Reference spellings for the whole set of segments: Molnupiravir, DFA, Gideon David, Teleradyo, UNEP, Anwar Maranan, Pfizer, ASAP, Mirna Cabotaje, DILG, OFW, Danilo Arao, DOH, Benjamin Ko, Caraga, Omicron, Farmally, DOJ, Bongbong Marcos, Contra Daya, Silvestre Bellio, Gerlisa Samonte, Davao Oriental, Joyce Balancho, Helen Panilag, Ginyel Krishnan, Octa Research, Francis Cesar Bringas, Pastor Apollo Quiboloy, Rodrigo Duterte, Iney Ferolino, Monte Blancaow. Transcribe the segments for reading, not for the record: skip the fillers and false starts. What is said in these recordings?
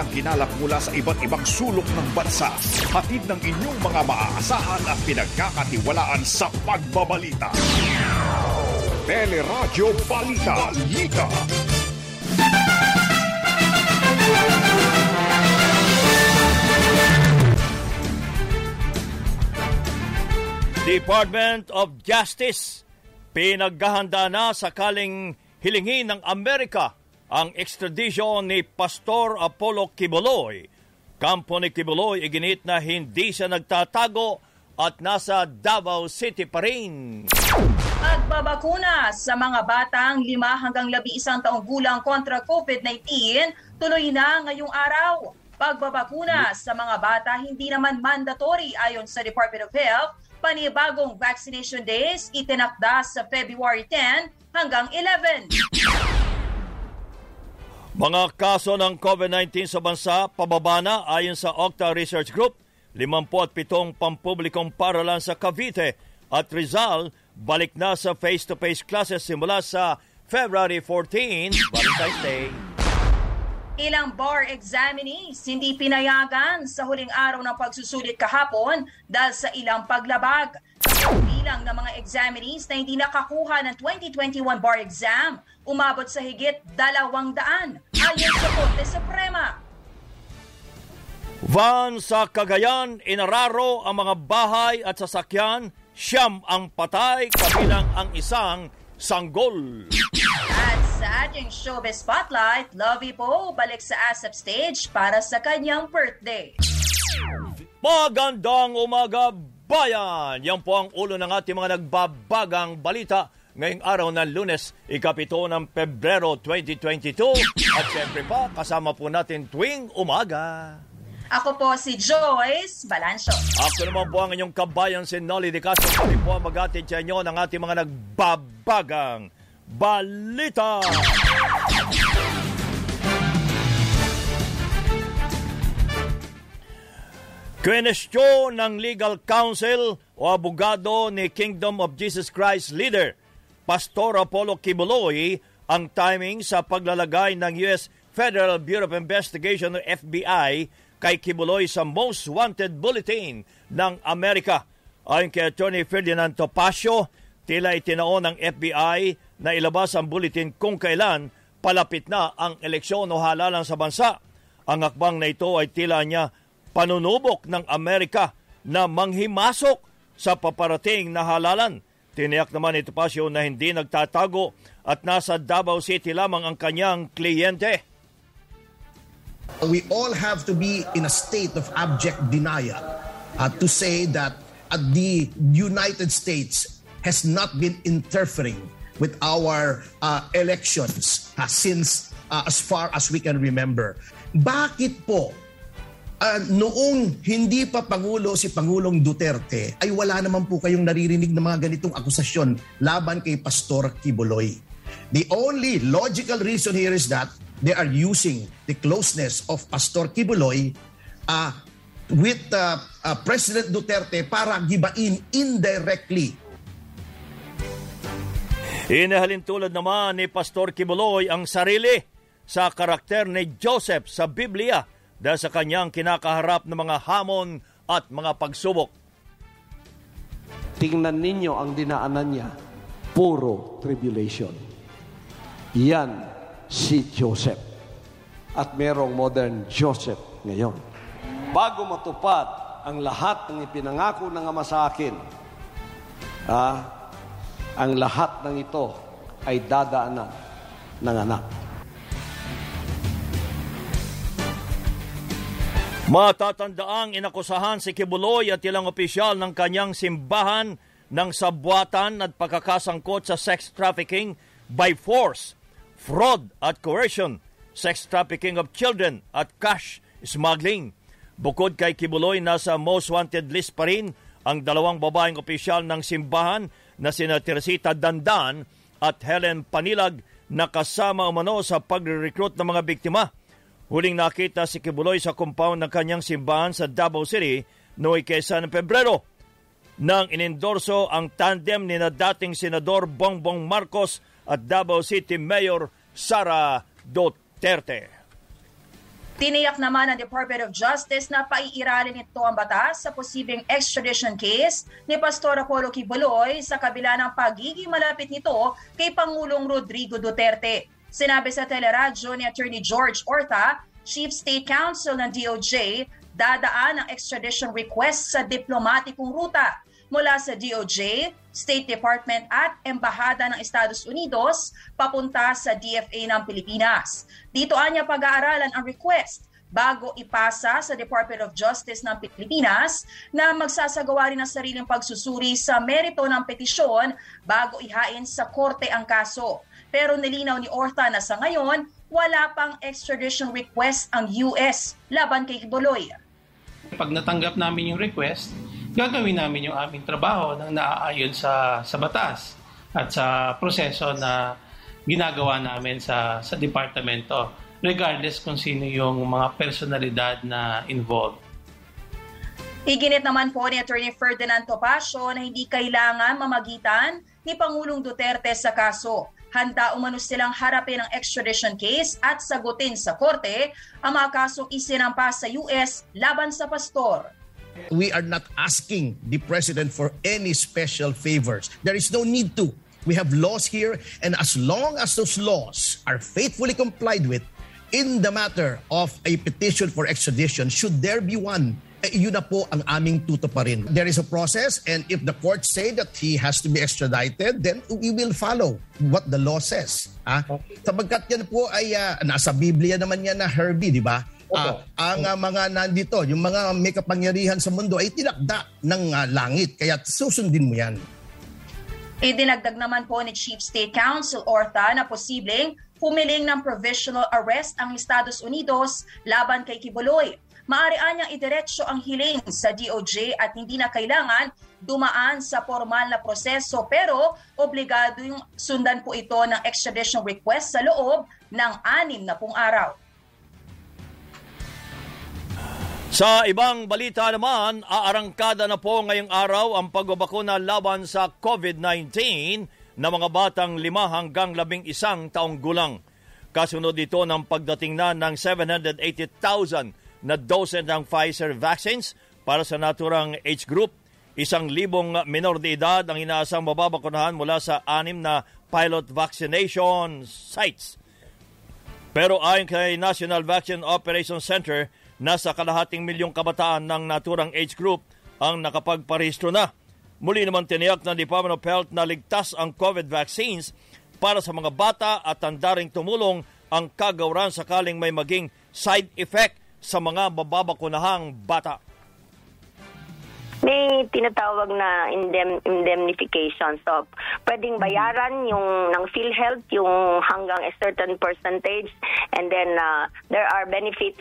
balitang kinalap mula sa iba't ibang sulok ng bansa. Hatid ng inyong mga maaasahan at pinagkakatiwalaan sa pagbabalita. Teleradyo Balita. Balita. Department of Justice, pinaghahanda na sakaling hilingin ng Amerika ang extradition ni Pastor Apollo Quiboloy. Kampo ni Quiboloy iginit na hindi siya nagtatago at nasa Davao City pa rin. At babakuna sa mga batang 5 hanggang 11 taong gulang kontra COVID-19, tuloy na ngayong araw. Pagbabakuna sa mga bata hindi naman mandatory ayon sa Department of Health. Panibagong vaccination days itinakda sa February 10 hanggang 11. Mga kaso ng COVID-19 sa bansa pababa na ayon sa Octa Research Group. 57 pampublikong paralan sa Cavite at Rizal balik na sa face-to-face classes simula sa February 14, Valentine's Day. Ilang bar examinees hindi pinayagan sa huling araw ng pagsusulit kahapon dahil sa ilang paglabag. Bilang ng mga examinees na hindi nakakuha ng 2021 bar exam, umabot sa higit 200 ayon sa Korte Suprema. Van sa Cagayan, inararo ang mga bahay at sasakyan, 9 ang patay kabilang ang isang sanggol. At sa ating showbiz spotlight, Lovie po balik sa ASAP stage para sa kanyang birthday. Magandang umaga, bayan! Yan po ang ulo ng ating mga nagbabagang balita ngayong araw ng Lunes, ikapito ng Pebrero 2022. At syempre pa, kasama po natin tuwing umaga. Ako po si Joyce Balancho. Ako naman po ang inyong kabayan si Nolly Dicasio. Kami po ang mag-atin sa inyo ng ating mga nagbabagang balita. Kwenestyon ng legal counsel o abogado ni Kingdom of Jesus Christ leader Pastor Apollo Quiboloy ang timing sa paglalagay ng US Federal Bureau of Investigation o FBI kay Quiboloy sa Most Wanted Bulletin ng Amerika. Ayon kay Attorney Ferdinand Topacio, tila itinaon ng FBI na ilabas ang bulletin kung kailan palapit na ang eleksyon o halalan sa bansa. Ang hakbang na ito ay tila niya panunubok ng Amerika na manghimasok sa paparating na halalan. Tiniyak naman ito pa siya na hindi nagtatago at nasa Davao City lamang ang kanyang kliyente. We all have to be in a state of abject denial to say that at the United States has not been interfering with our elections since as far as we can remember. Bakit po noong hindi pa Pangulo si Pangulong Duterte ay wala naman po kayong naririnig ng mga ganitong akusasyon laban kay Pastor Quiboloy? The only logical reason here is that they are using the closeness of Pastor Quiboloy with President Duterte para gibain indirectly. Inahalin tulad naman ni Pastor Quiboloy ang sarili sa karakter ni Joseph sa Biblia dahil sa kanyang kinakaharap ng mga hamon at mga pagsubok. Tingnan ninyo ang dinaanan niya, puro tribulation. Yan si Joseph. At merong modern Joseph ngayon. Bago matupad ang lahat ng ipinangako ng Ama sa akin, ang lahat ng ito ay dadaanan ng anak. Matatandaang inakusahan si Quiboloy at ilang opisyal ng kanyang simbahan ng sabwatan at pagkakasangkot sa sex trafficking by force, fraud at coercion, sex trafficking of children at cash smuggling. Bukod kay Quiboloy, nasa most wanted list pa rin ang 2 babaeng opisyal ng simbahan, Nasina Tercita Dandan at Helen Panilag na kasama umano sa pagre-recruit ng mga biktima. Huling nakita si Quiboloy sa compound ng kanyang simbahan sa Davao City noong ikesa ng Pebrero nang inendorso ang tandem ni dating Senador Bongbong Marcos at Davao City Mayor Sara Duterte. Tiniyak naman ang Department of Justice na paiiralin nito ang batas sa posibleng extradition case ni Pastor Apollo Quiboloy sa kabila ng pagiging malapit nito kay Pangulong Rodrigo Duterte. Sinabi sa teleradyo ni Attorney George Ortha, Chief State Counsel ng DOJ, dadaan ang extradition request sa diplomatikong ruta mula sa DOJ, State Department at Embahada ng Estados Unidos papunta sa DFA ng Pilipinas. Dito anya pag-aaralan ang request bago ipasa sa Department of Justice ng Pilipinas na magsasagawa rin ng sariling pagsusuri sa merito ng petisyon bago ihain sa korte ang kaso. Pero nilinaw ni Ortha na sa ngayon, wala pang extradition request ang US laban kay Quiboloy. Pag natanggap namin yung request, gagawin namin yung aming trabaho nang naaayon sa batas at sa proseso na ginagawa namin sa departamento, regardless kung sino yung mga personalidad na involved. Iginit naman po ni Attorney Ferdinand Topacio na hindi kailangan mamagitan ni Pangulong Duterte sa kaso. Handa umano silang harapin ang extradition case at sagutin sa korte ang mga kasong isinampas sa US laban sa pastor. We are not asking the president for any special favors. There is no need to. We have laws here, and as long as those laws are faithfully complied with in the matter of a petition for extradition, should there be one, yun na po ang aming tutuparin. There is a process, and if the courts say that he has to be extradited, then we will follow what the law says. Sabagkat yan po ay nasa Biblia naman yan na Herbie, di ba? Ang mga nandito, yung mga may kapangyarihan sa mundo ay tinakda ng langit, kaya susundin mo yan. Idinagdag naman po ni Chief State Counsel Ortha na posibleng humiling ng provisional arrest ang Estados Unidos laban kay Quiboloy. Maaarian niyang idiretso ang hiling sa DOJ at hindi na kailangan dumaan sa formal na proseso, pero obligado yung sundan po ito ng extradition request sa loob ng 60 araw. Sa ibang balita naman, aarangkada na po ngayong araw ang pagbabakuna laban sa COVID-19 na mga batang 5 hanggang 11 taong gulang. Kasunod dito ng pagdating na ng 780,000 na dose ng Pfizer vaccines para sa naturang age group. 1,000 minor de edad ang inaasang mababakunahan mula sa 6 na pilot vaccination sites. Pero ayon kay National Vaccine Operations Center, nasa 250,000 kabataan ng naturang age group ang nakapagparehistro na. Muli naman tiniyak ng Department of Health na ligtas ang COVID vaccines para sa mga bata at handa ring tumulong ang kagawaran sakaling may maging side effect sa mga mababakunahang bata. May tinatawag na indemnification. So, pwedeng bayaran ng PhilHealth yung hanggang a certain percentage, and then there are benefits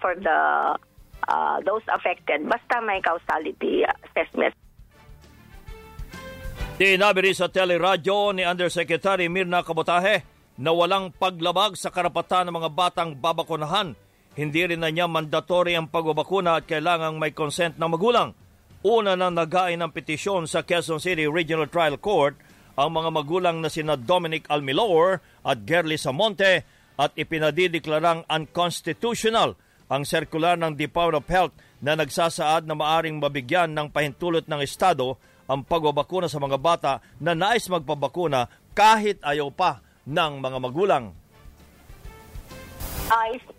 for the those affected. Basta may causality assessment. Tinabi rin sa teleradyo ni Undersecretary Mirna Cabotaje na walang paglabag sa karapatan ng mga batang babakunahan. Hindi rin na niya mandatory ang pagbabakuna at kailangang may consent ng magulang. Una nang naghain ng petisyon sa Quezon City Regional Trial Court ang mga magulang na sina Dominic Almilor at Gerlisa Samonte, at ipinadideklarang unconstitutional ang circular ng Department of Health na nagsasaad na maaring mabigyan ng pahintulot ng Estado ang pagbabakuna sa mga bata na nais magpabakuna kahit ayaw pa ng mga magulang.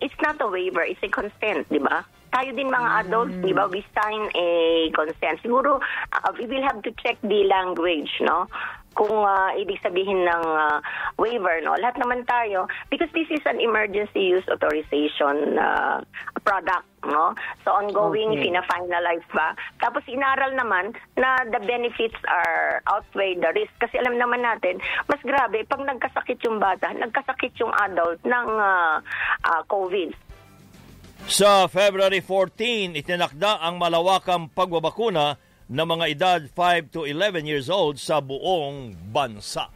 It's not a waiver, it's a consent, di ba? Tayo din mga adults, di ba, we sign a consent. Siguro, we will have to check the language, no? Kung ibig sabihin ng waiver, no, lahat naman tayo, because this is an emergency use authorization product, no, so ongoing, fina-finalize ba, tapos inaral naman na the benefits are outweigh the risk, kasi alam naman natin mas grabe pag nagkasakit yung bata, nagkasakit yung adult ng COVID. Sa February 14, itinakda ang malawakang pagbabakuna na mga edad 5 to 11 years old sa buong bansa.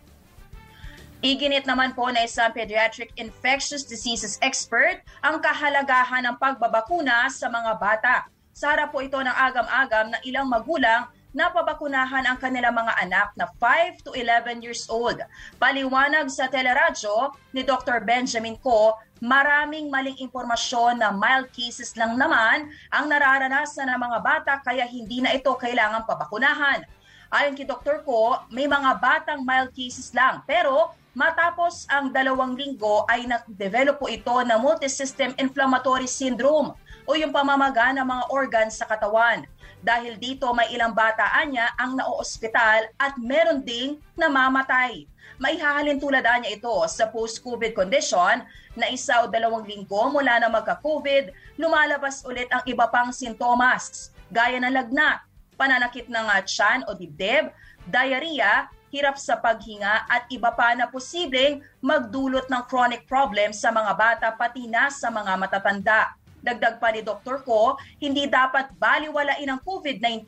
Iginit naman po na isang pediatric infectious diseases expert ang kahalagahan ng pagbabakuna sa mga bata. Sara po ito ng agam-agam ng ilang magulang napabakunahan ang kanilang mga anak na 5 to 11 years old. Paliwanag sa teleradyo ni Dr. Benjamin Ko, maraming maling impormasyon na mild cases lang naman ang nararanasan ng mga bata kaya hindi na ito kailangang pabakunahan. Ayon kay Dr. Ko, may mga batang mild cases lang pero matapos ang 2 linggo ay nag-develop po ito na multisystem inflammatory syndrome o yung pamamaga ng mga organ sa katawan. Dahil dito may ilang bata niya ang naoospital at meron ding namamatay. Maihahalin tulad niya ito sa post-COVID condition na 1 o 2 linggo mula na magka-COVID, lumalabas ulit ang iba pang sintomas gaya ng lagnat, pananakit ng tiyan o dibdib, diarrhea, hirap sa paghinga at iba pa na posibleng magdulot ng chronic problems sa mga bata pati na sa mga matatanda. Dagdag pa ni Dr. Ko, hindi dapat baliwalain ang COVID-19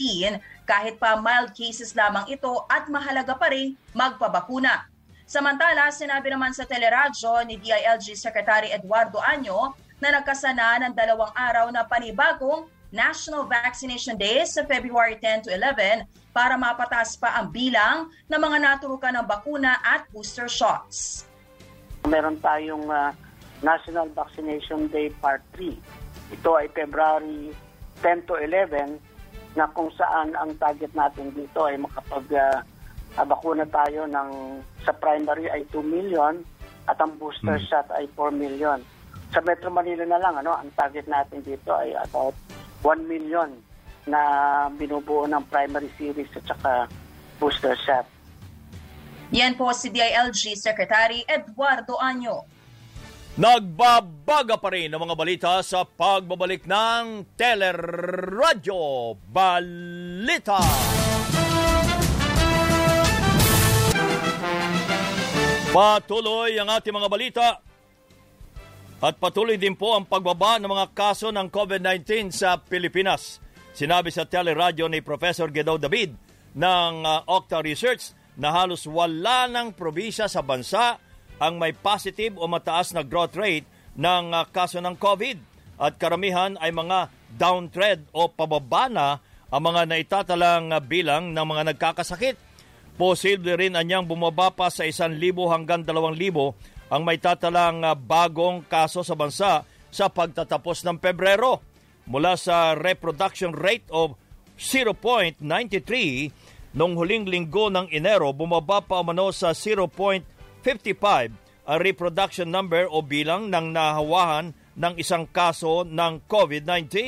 kahit pa mild cases lamang ito at mahalaga pa rin magpabakuna. Samantala, sinabi naman sa teleradyo ni DILG Secretary Eduardo Año na nagkasana ng 2 araw na panibagong National Vaccination Days sa February 10 to 11 para mapataas pa ang bilang ng mga naturukan ng bakuna at booster shots. Meron tayong National Vaccination Day Part 3. Ito ay February 10 to 11 na kung saan ang target natin dito ay makapag-bakuna tayo ng, sa primary ay 2 million at ang booster shot ay 4 million. Sa Metro Manila na lang, ang target natin dito ay about 1 million na binubuo ng primary series at saka booster shot. Yan po si DILG Secretary Eduardo Año. Nagbabaga pa rin ang mga balita sa pagbabalik ng Teleradyo Balita. Patuloy ang ating mga balita. At patuloy din po ang pagbaba ng mga kaso ng COVID-19 sa Pilipinas. Sinabi sa teleradyo ni Professor Gideon David ng Octa Research na halos wala ng probinsya sa bansa ang may positive o mataas na growth rate ng kaso ng COVID at karamihan ay mga downtrend o pababa na ang mga naitatalang bilang ng mga nagkakasakit. Posible rin anyang bumaba pa sa 1,000 hanggang 2,000 ang may tatalang bagong kaso sa bansa sa pagtatapos ng Pebrero mula sa reproduction rate of 0.93 noong huling linggo ng Enero, bumaba pa umano sa 0.55 ang reproduction number o bilang ng nahawahan ng isang kaso ng COVID-19.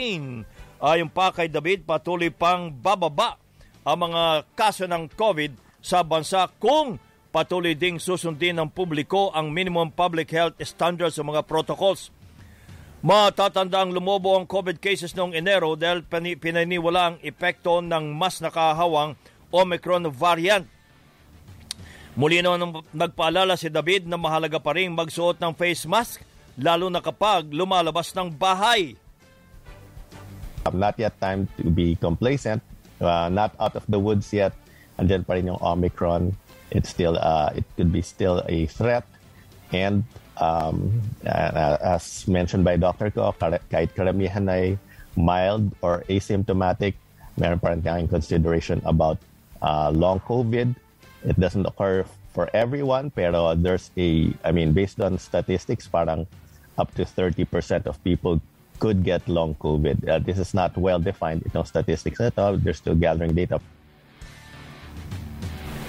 Ayon pa kay David, patuloy pang bababa ang mga kaso ng COVID sa bansa kung patuloy ding susundin ng publiko ang minimum public health standards o mga protocols. Matatanda ang lumobo ang COVID cases noong Enero dahil pinaniniwala ang epekto ng mas nakahawang Omicron variant. Muli naman nagpaalala si David na mahalaga pa rin magsuot ng face mask lalo na kapag lumalabas ng bahay. Not yet time to be complacent, not out of the woods yet. Andiyan pa rin yung Omicron. It's still, it could be still a threat, and as mentioned by Dr. Ko, kahit karamihan ay mild or asymptomatic, meron pa rin tayong consideration about long COVID. It doesn't occur for everyone, pero there's based on statistics, parang up to 30% of people could get long COVID. This is not well-defined itong statistics na ito. They're still gathering data.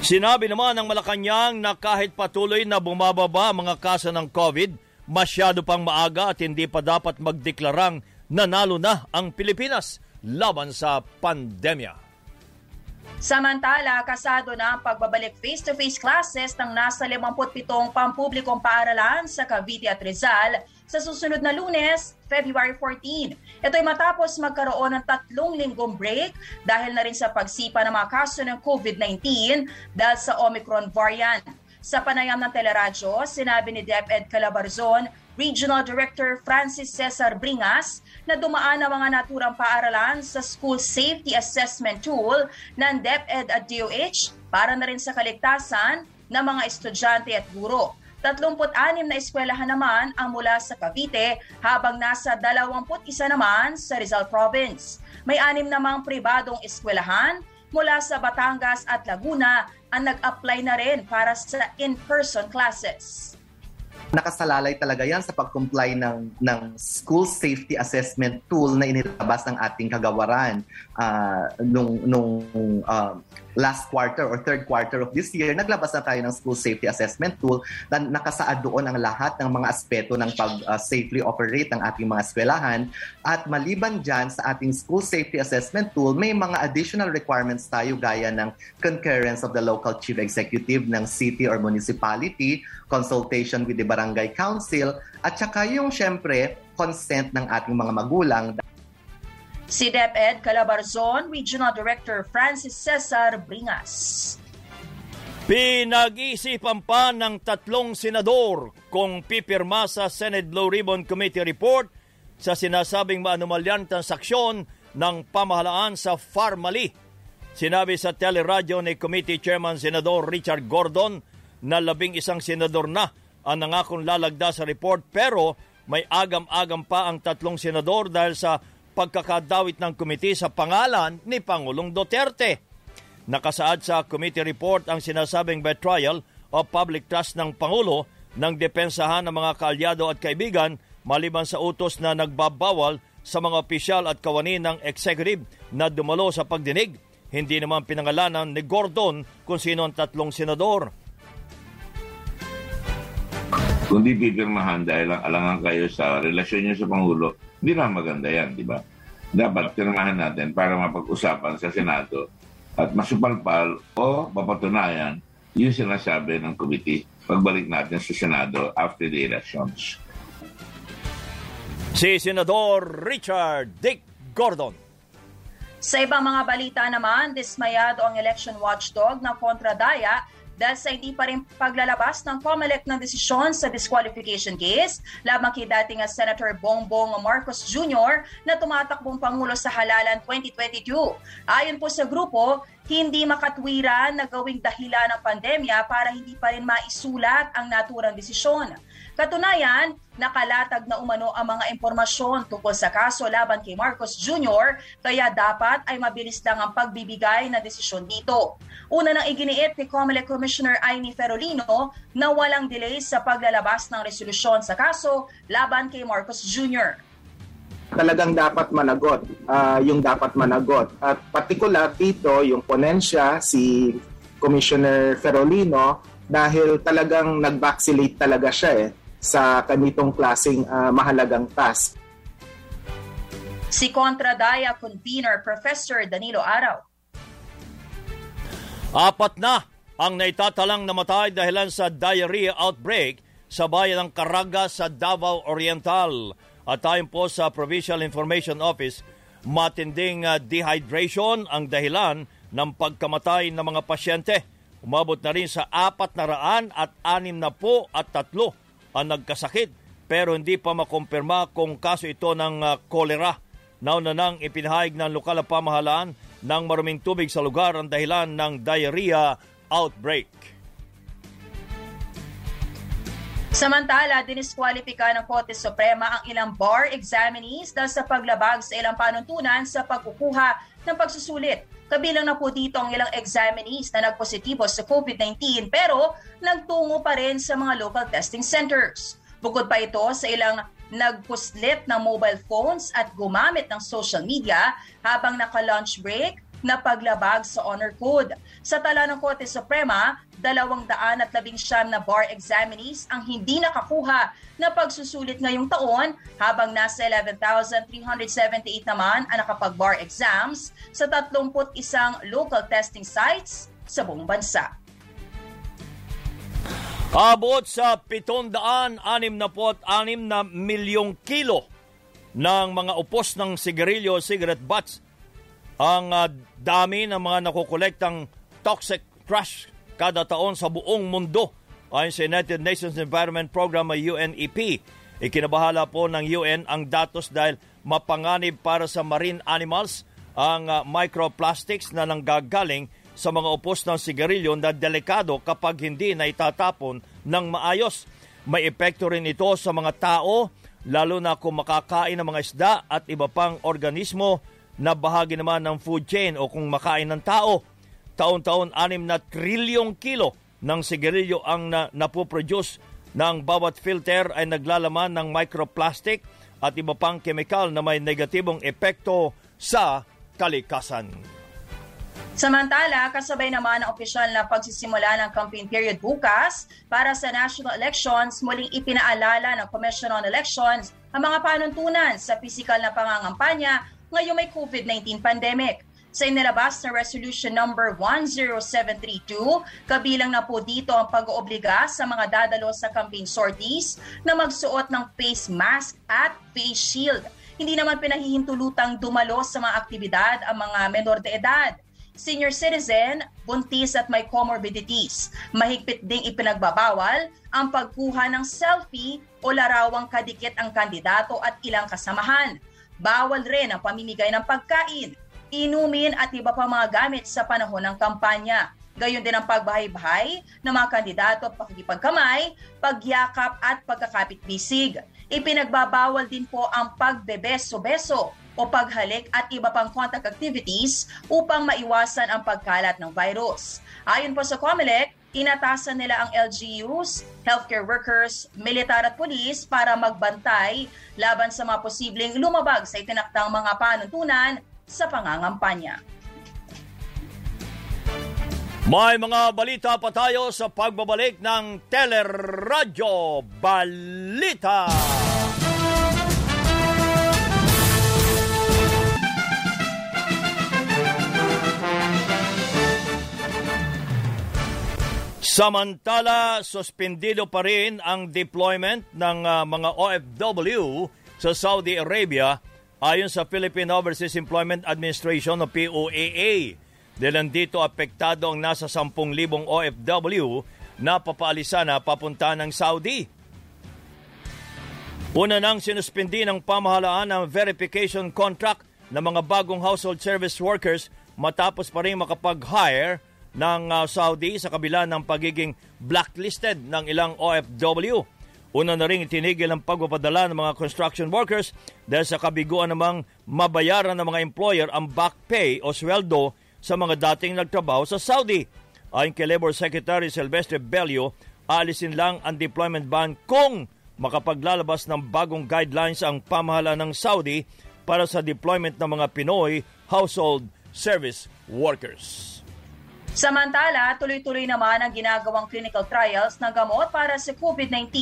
Sinabi naman ng Malacanang na kahit patuloy na bumababa mga kaso ng COVID, masyado pang maaga at hindi pa dapat magdeklarang nanalo na ang Pilipinas laban sa pandemya. Samantala, kasado na ang pagbabalik face-to-face classes ng nasa 57 pampublikong paaralan sa Cavite at Rizal sa susunod na Lunes, February 14. Ito ay matapos magkaroon ng 3 linggong break dahil na rin sa pagsipa ng mga kaso ng COVID-19 dahil sa Omicron variant. Sa panayam ng teleradyo, sinabi ni DepEd Calabarzon, Regional Director Francis Cesar Bringas, na dumaan ang mga naturang paaralan sa School Safety Assessment Tool ng DepEd at DOH para na rin sa kaligtasan ng mga estudyante at guro. 36 na eskwelahan naman ang mula sa Cavite habang nasa 21 naman sa Rizal Province. May 6 namang pribadong eskwelahan mula sa Batangas at Laguna ang nag-apply na rin para sa in-person classes. Nakasalalay talaga yan sa pag-comply ng school safety assessment tool na inilabas ng ating kagawaran nung last quarter or third quarter of this year. Naglabas na tayo ng school safety assessment tool na nakasaad doon ang lahat ng mga aspeto ng pag-safely operate ng ating mga eskwelahan. At maliban dyan sa ating school safety assessment tool, may mga additional requirements tayo gaya ng concurrence of the local chief executive ng city or municipality, consultation with the barangay council, at saka yung syempre consent ng ating mga magulang. Si DepEd Calabarzon Regional Director Francis Cesar Bringas. Pinag-isipan pa ng 3 senador kung pipirma sa Senate Blue Ribbon Committee report sa sinasabing maanumalyang transaksyon ng pamahalaan sa Farmally. Sinabi sa teleradyo ni Committee Chairman Senador Richard Gordon na 11 senador na ang nangakong lalagda sa report, pero may agam-agam pa ang 3 senador dahil sa pagkakadawit ng komite sa pangalan ni Pangulong Duterte. Nakasaad sa committee report ang sinasabing betrayal of public trust ng Pangulo nang depensahan ng mga kaalyado at kaibigan maliban sa utos na nagbabawal sa mga opisyal at kawanin ng executive na dumalo sa pagdinig. Hindi naman pinangalanan ni Gordon kung sino ang 3 senador. Kundi pipirmahan dahil alangan kayo sa relasyon niyo sa Pangulo, hindi na maganda yan, di ba? Dapat pirmahan natin para mapag-usapan sa Senado at masupalpal o mapatunayan yung sinasabi ng committee pagbalik natin sa Senado after the elections. Si Senador Richard Dick Gordon. Sa ibang mga balita naman, dismayado ang election watchdog na Contra Daya dahil sa hindi pa rin paglalabas ng COMELEC ng desisyon sa disqualification case laban kay dating Senator Bongbong Marcos Jr. na tumatakbong Pangulo sa halalan 2022. Ayon po sa grupo, hindi makatwiran na gawing dahilan ng pandemya para hindi pa rin maisulat ang naturang desisyon. Katunayan, nakalatag na umano ang mga impormasyon tungkol sa kaso laban kay Marcos Jr. kaya dapat ay mabilis lang ang pagbibigay ng desisyon dito. Una nang iginiit ni COMELEC Commissioner Iney Ferolino na walang delay sa paglalabas ng resolusyon sa kaso laban kay Marcos Jr. Talagang dapat managot, yung dapat managot. At particular dito yung ponensya si Commissioner Ferolino dahil talagang nag-vacillate talaga siya sa kanitong klaseng mahalagang task. Si Contra Daya Convener Professor Danilo Arao. 4 na ang naitatalang namatay dahilan sa diarrhea outbreak sa bayan ng Caraga sa Davao Oriental. At ayon po sa Provincial Information Office, matinding dehydration ang dahilan ng pagkamatay ng mga pasyente. Umabot na rin sa 463 ang nagkasakit, pero hindi pa makumpirma kung kaso ito ng kolera. Nauna nang ipinahayag ng lokal na pamahalaan ng maruming tubig sa lugar ang dahilan ng diarrhea outbreak. Samantala, diniskwalipika ng Korte Suprema ang ilang bar examinees dahil sa paglabag sa ilang panuntunan sa pagkukuha ng pagsusulit. Kabilang na po dito ang ilang examinees na nagpositibo sa COVID-19 pero nagtungo pa rin sa mga local testing centers. Bukod pa ito sa ilang nagpuslit ng mobile phones at gumamit ng social media habang naka-lunch break na paglabag sa honor code. Sa tala ng Korte Suprema, 219 na bar examinees ang hindi nakakuha na pagsusulit ngayong taon habang nasa 11,378 naman ang nakapag-bar exams sa 31 local testing sites sa buong bansa. Abot sa 766 na milyong kilo ng mga upos ng sigarilyo o cigarette butts ang dami ng mga nakukolektang toxic trash kada taon sa buong mundo. Ayon sa United Nations Environment Program o UNEP, ikinabahala po ng UN ang datos dahil mapanganib para sa marine animals ang microplastics na nanggagaling sa mga upos ng sigarilyo na delikado kapag hindi na itatapon ng maayos. May epekto rin ito sa mga tao, lalo na kung makakain ng mga isda at iba pang organismo na bahagi naman ng food chain o kung makain ng tao. Taon-taon 6 na trilyong kilo ng sigarilyo ang napoproduce ng bawat filter ay naglalaman ng microplastic at iba pang kemikal na may negatibong epekto sa kalikasan. Samantala, kasabay naman ang opisyal na pagsisimula ng campaign period bukas para sa national elections, muling ipinaalala ng Commission on Elections ang mga panuntunan sa pisikal na pangangampanya ngayong may COVID-19 pandemic. Sa inilabas na Resolution Number 10732, kabilang na po dito ang pag-oobliga sa mga dadalo sa campaign sorties na magsuot ng face mask at face shield. Hindi naman pinahihintulutang dumalo sa mga aktibidad ang mga menor de edad, senior citizen, buntis at may comorbidities. Mahigpit ding ipinagbabawal ang pagkuha ng selfie o larawang kadikit ang kandidato at ilang kasamahan. Bawal rin ang pamimigay ng pagkain, inumin at iba pa mga gamit sa panahon ng kampanya. Gayon din ang pagbahay-bahay ng mga kandidato, pakikipagkamay, pagyakap at pagkakapit-bisig. Ipinagbabawal din po ang pagbebeso-beso o paghalik at iba pang contact activities upang maiwasan ang pagkalat ng virus. Ayon po sa COMELEC, inatasan nila ang LGUs, healthcare workers, militar at pulis para magbantay laban sa mga posibleng lumabag sa itinaktang mga panuntunan sa pangangampanya. May mga balita pa tayo sa pagbabalik ng Teleradyo Balita. Samantala, suspendido pa rin ang deployment ng mga OFW sa Saudi Arabia ayon sa Philippine Overseas Employment Administration o POEA. Dahil nandito apektado ang nasa 10,000 OFW na papaalisa na papunta ng Saudi. Una nang sinuspindi ng pamahalaan ang verification contract ng mga bagong household service workers matapos pa rin makapag-hire ng Saudi sa kabila ng pagiging blacklisted ng ilang OFW. Una na rin itinigil ang pagpapadala ng mga construction workers dahil sa kabiguan namang mabayaran ng mga employer ang back pay o sweldo sa mga dating nagtrabaho sa Saudi. Ayon kay Labor Secretary Silvestre Bellio, aalisin lang ang deployment ban kung makapaglalabas ng bagong guidelines ang pamahalaan ng Saudi para sa deployment ng mga Pinoy household service workers. Samantala, tuloy-tuloy naman ang ginagawang clinical trials ng gamot para sa COVID-19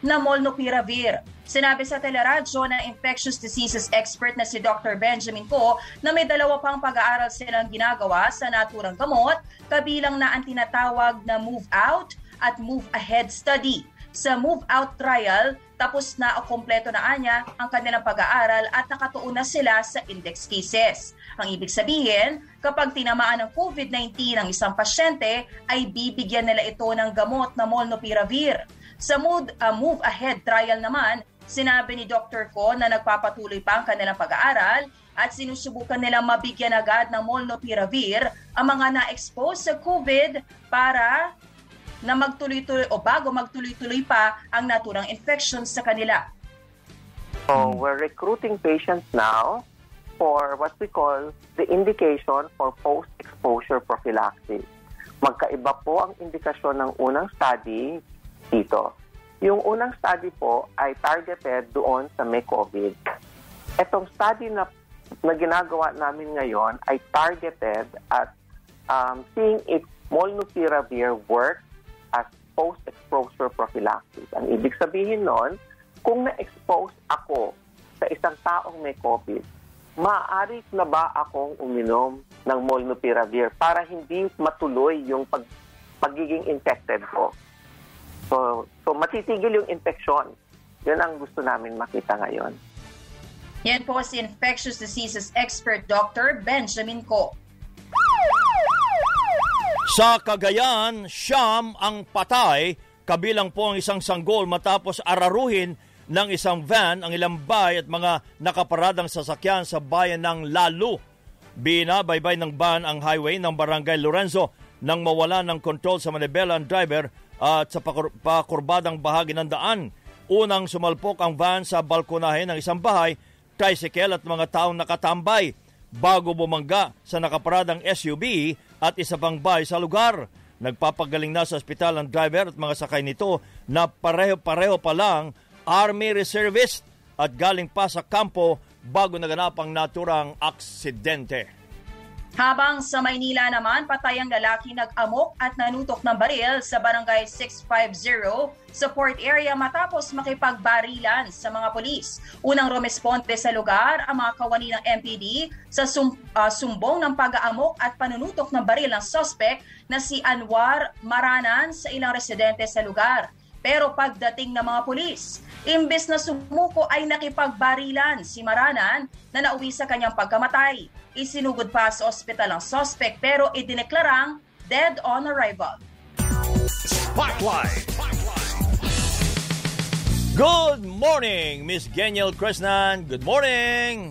na Molnupiravir. Sinabi sa Teleradyo ng infectious diseases expert na si Dr. Benjamin Ko na may 2 pang pag-aaral silang ginagawa sa naturang gamot, kabilang na ang tinatawag na Move Out at Move Ahead study. Sa Move Out trial, tapos na o kompleto na anya ang kanilang pag-aaral at nakatuon na sila sa index cases. Ang ibig sabihin, kapag tinamaan ng COVID-19 ang isang pasyente, ay bibigyan nila ito ng gamot na Molnupiravir. Sa Move Ahead trial naman, sinabi ni Dr. Ko na nagpapatuloy pa ang kanilang pag-aaral at sinusubukan nilang mabigyan agad ng Molnupiravir ang mga na-expose sa COVID para na magtuloy-tuloy o bago magtuloy-tuloy pa ang naturang infections sa kanila. So we're recruiting patients now for what we call the indication for post-exposure prophylaxis. Magkaiba po ang indikasyon ng unang study dito. Yung unang study po ay targeted doon sa may COVID. Etong study na ginagawa namin ngayon ay targeted at seeing if Molnupiravir works as post-exposure prophylaxis. Ang ibig sabihin nun, kung na-expose ako sa isang taong may COVID, maaari na ba akong uminom ng Molnupiravir para hindi matuloy yung pagiging infected ko? So matitigil yung infection. Yun ang gusto namin makita ngayon. Yan po si infectious diseases expert Dr. Benjamin Ko. Sa Cagayan, 9 ang patay, kabilang po ang isang sanggol matapos araruhin ng isang van ang ilang bay at mga nakaparadang sasakyan sa bayan ng Lalu. Binabaybay ng van ang highway ng Barangay Lorenzo nang mawala ng kontrol sa manibela ang driver at sa pakurbadang bahagi ng daan. Unang sumalpok ang van sa balkonahe ng isang bahay, tricycle at mga taong nakatambay. bago bumangga sa nakaparadang SUV at isa pang bahay sa lugar. Nagpapagaling na sa ospital ang driver at mga sakay nito na pareho-pareho pa lang Army Reservist at galing pa sa kampo bago naganap ang naturang aksidente. Habang sa Maynila naman, patay ang lalaki nag-amok at nanutok ng baril sa barangay 650 sa Port Area matapos makipagbarilan sa mga polis. Unang rumesponde sa lugar ang mga kawani ng MPD sa sumbong ng pag-aamok at panunutok ng baril ng suspect na si Anwar Maranan sa ilang residente sa lugar. Pero pagdating ng mga pulis, imbes na sumuko ay nakipagbarilan si Maranan na nauwi sa kanyang pagkamatay. Isinugod pa sa ospital ang suspect pero idineklarang dead on arrival. Spotlight. Good morning, Miss Ginyel Krishnan. Good morning.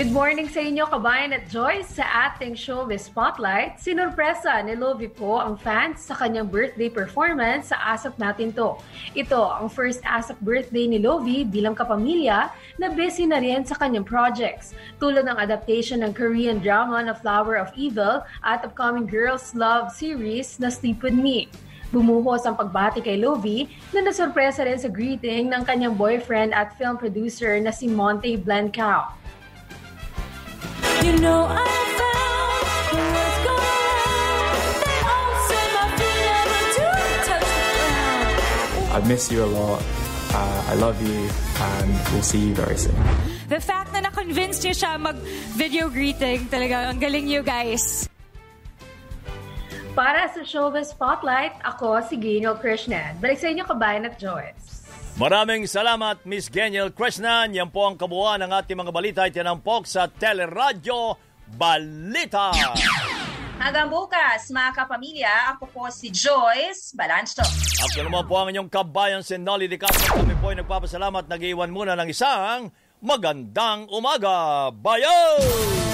Good morning sa inyo, kabayan at Joyce. Sa ating showbiz spotlight, sinurpresa ni Lovie po ang fans sa kanyang birthday performance sa ASAP Natin To. Ito ang first ASAP birthday ni Lovie bilang kapamilya na busy na rin sa kanyang projects, tulad ng adaptation ng Korean drama na Flower of Evil at upcoming girls' love series na Sleep With Me. Bumuhos ang pagbati kay Lovie na nasurpresa rin sa greeting ng kanyang boyfriend at film producer na si Monte Blancaow. You know I found what's going on. They all said my feet never do touch the ground. I miss you a lot. I love you and we'll see you very soon. The fact na na-convince niyo siya mag-video greeting, talaga ang galing you guys. Para sa Showbiz Spotlight, ako si Ginyel Krishnan. Balik sa inyo, kabayan at Joyce. Maraming salamat, Miss Ginyel Krishnan. Yan po ang kabuuan ng ating mga balita ay tinampok sa Teleradyo Balita. Hanggang bukas, mga kapamilya, ako po si Joyce Balancho. At yan naman po ang inyong kabayan, si Nolly Dicasio. Kami po ay nagpapasalamat. Nag-iwan muna ng isang magandang umaga. Bayo!